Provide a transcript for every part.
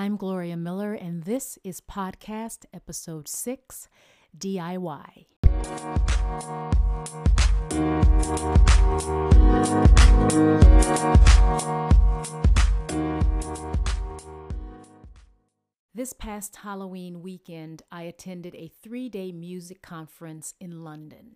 I'm Gloria Miller, and this is podcast episode 6, DIY. This past Halloween weekend, I attended a 3-day music conference in London.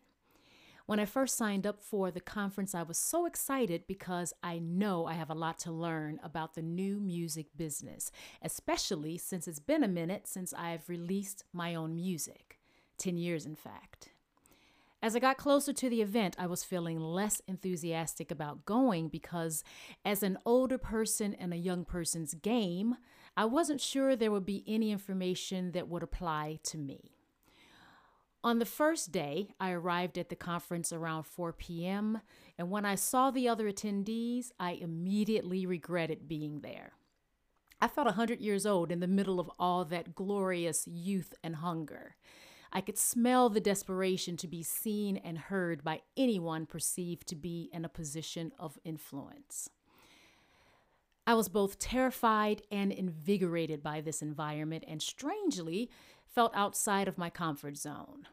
When I first signed up for the conference, I was so excited because I know I have a lot to learn about the new music business, especially since it's been a minute since I've released my own music, 10 years in fact. As I got closer to the event, I was feeling less enthusiastic about going because as an older person in a young person's game, I wasn't sure there would be any information that would apply to me. On the first day, I arrived at the conference around 4 p.m., and when I saw the other attendees, I immediately regretted being there. I felt 100 years old in the middle of all that glorious youth and hunger. I could smell the desperation to be seen and heard by anyone perceived to be in a position of influence. I was both terrified and invigorated by this environment, and strangely, felt outside of my comfort zone.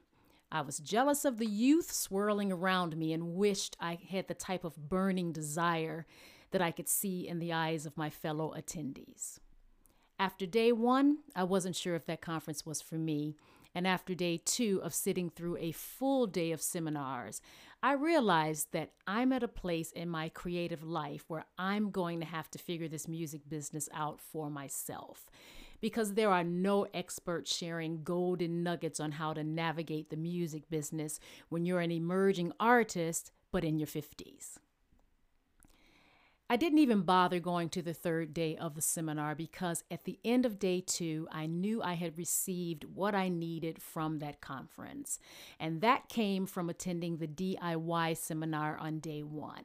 I was jealous of the youth swirling around me and wished I had the type of burning desire that I could see in the eyes of my fellow attendees. After day 1, I wasn't sure if that conference was for me, and after day 2 of sitting through a full day of seminars, I realized that I'm at a place in my creative life where I'm going to have to figure this music business out for myself, because there are no experts sharing golden nuggets on how to navigate the music business when you're an emerging artist, but in your 50s. I didn't even bother going to the 3rd day of the seminar because at the end of day 2, I knew I had received what I needed from that conference. And that came from attending the DIY seminar on day 1.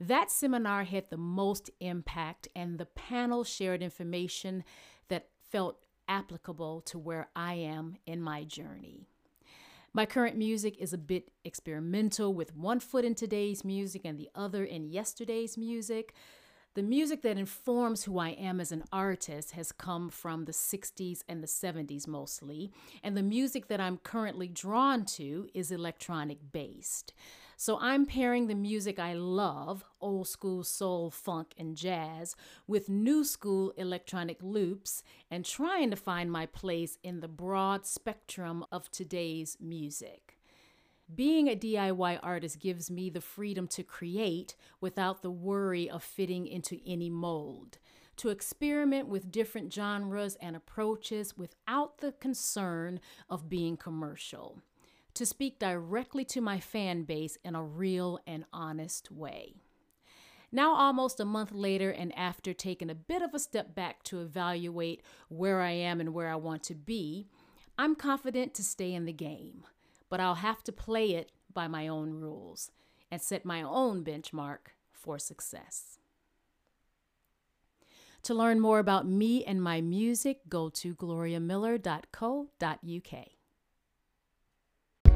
That seminar had the most impact, and the panel shared information that felt applicable to where I am in my journey. My current music is a bit experimental, with one foot in today's music and the other in yesterday's music. The music that informs who I am as an artist has come from the 60s and the 70s mostly, and the music that I'm currently drawn to is electronic based. So I'm pairing the music I love, old school soul, funk, and jazz, with new school electronic loops and trying to find my place in the broad spectrum of today's music. Being a DIY artist gives me the freedom to create without the worry of fitting into any mold, to experiment with different genres and approaches without the concern of being commercial, to speak directly to my fan base in a real and honest way. Now, almost a month later, and after taking a bit of a step back to evaluate where I am and where I want to be, I'm confident to stay in the game. But I'll have to play it by my own rules and set my own benchmark for success. To learn more about me and my music, go to GloriaMiller.co.uk.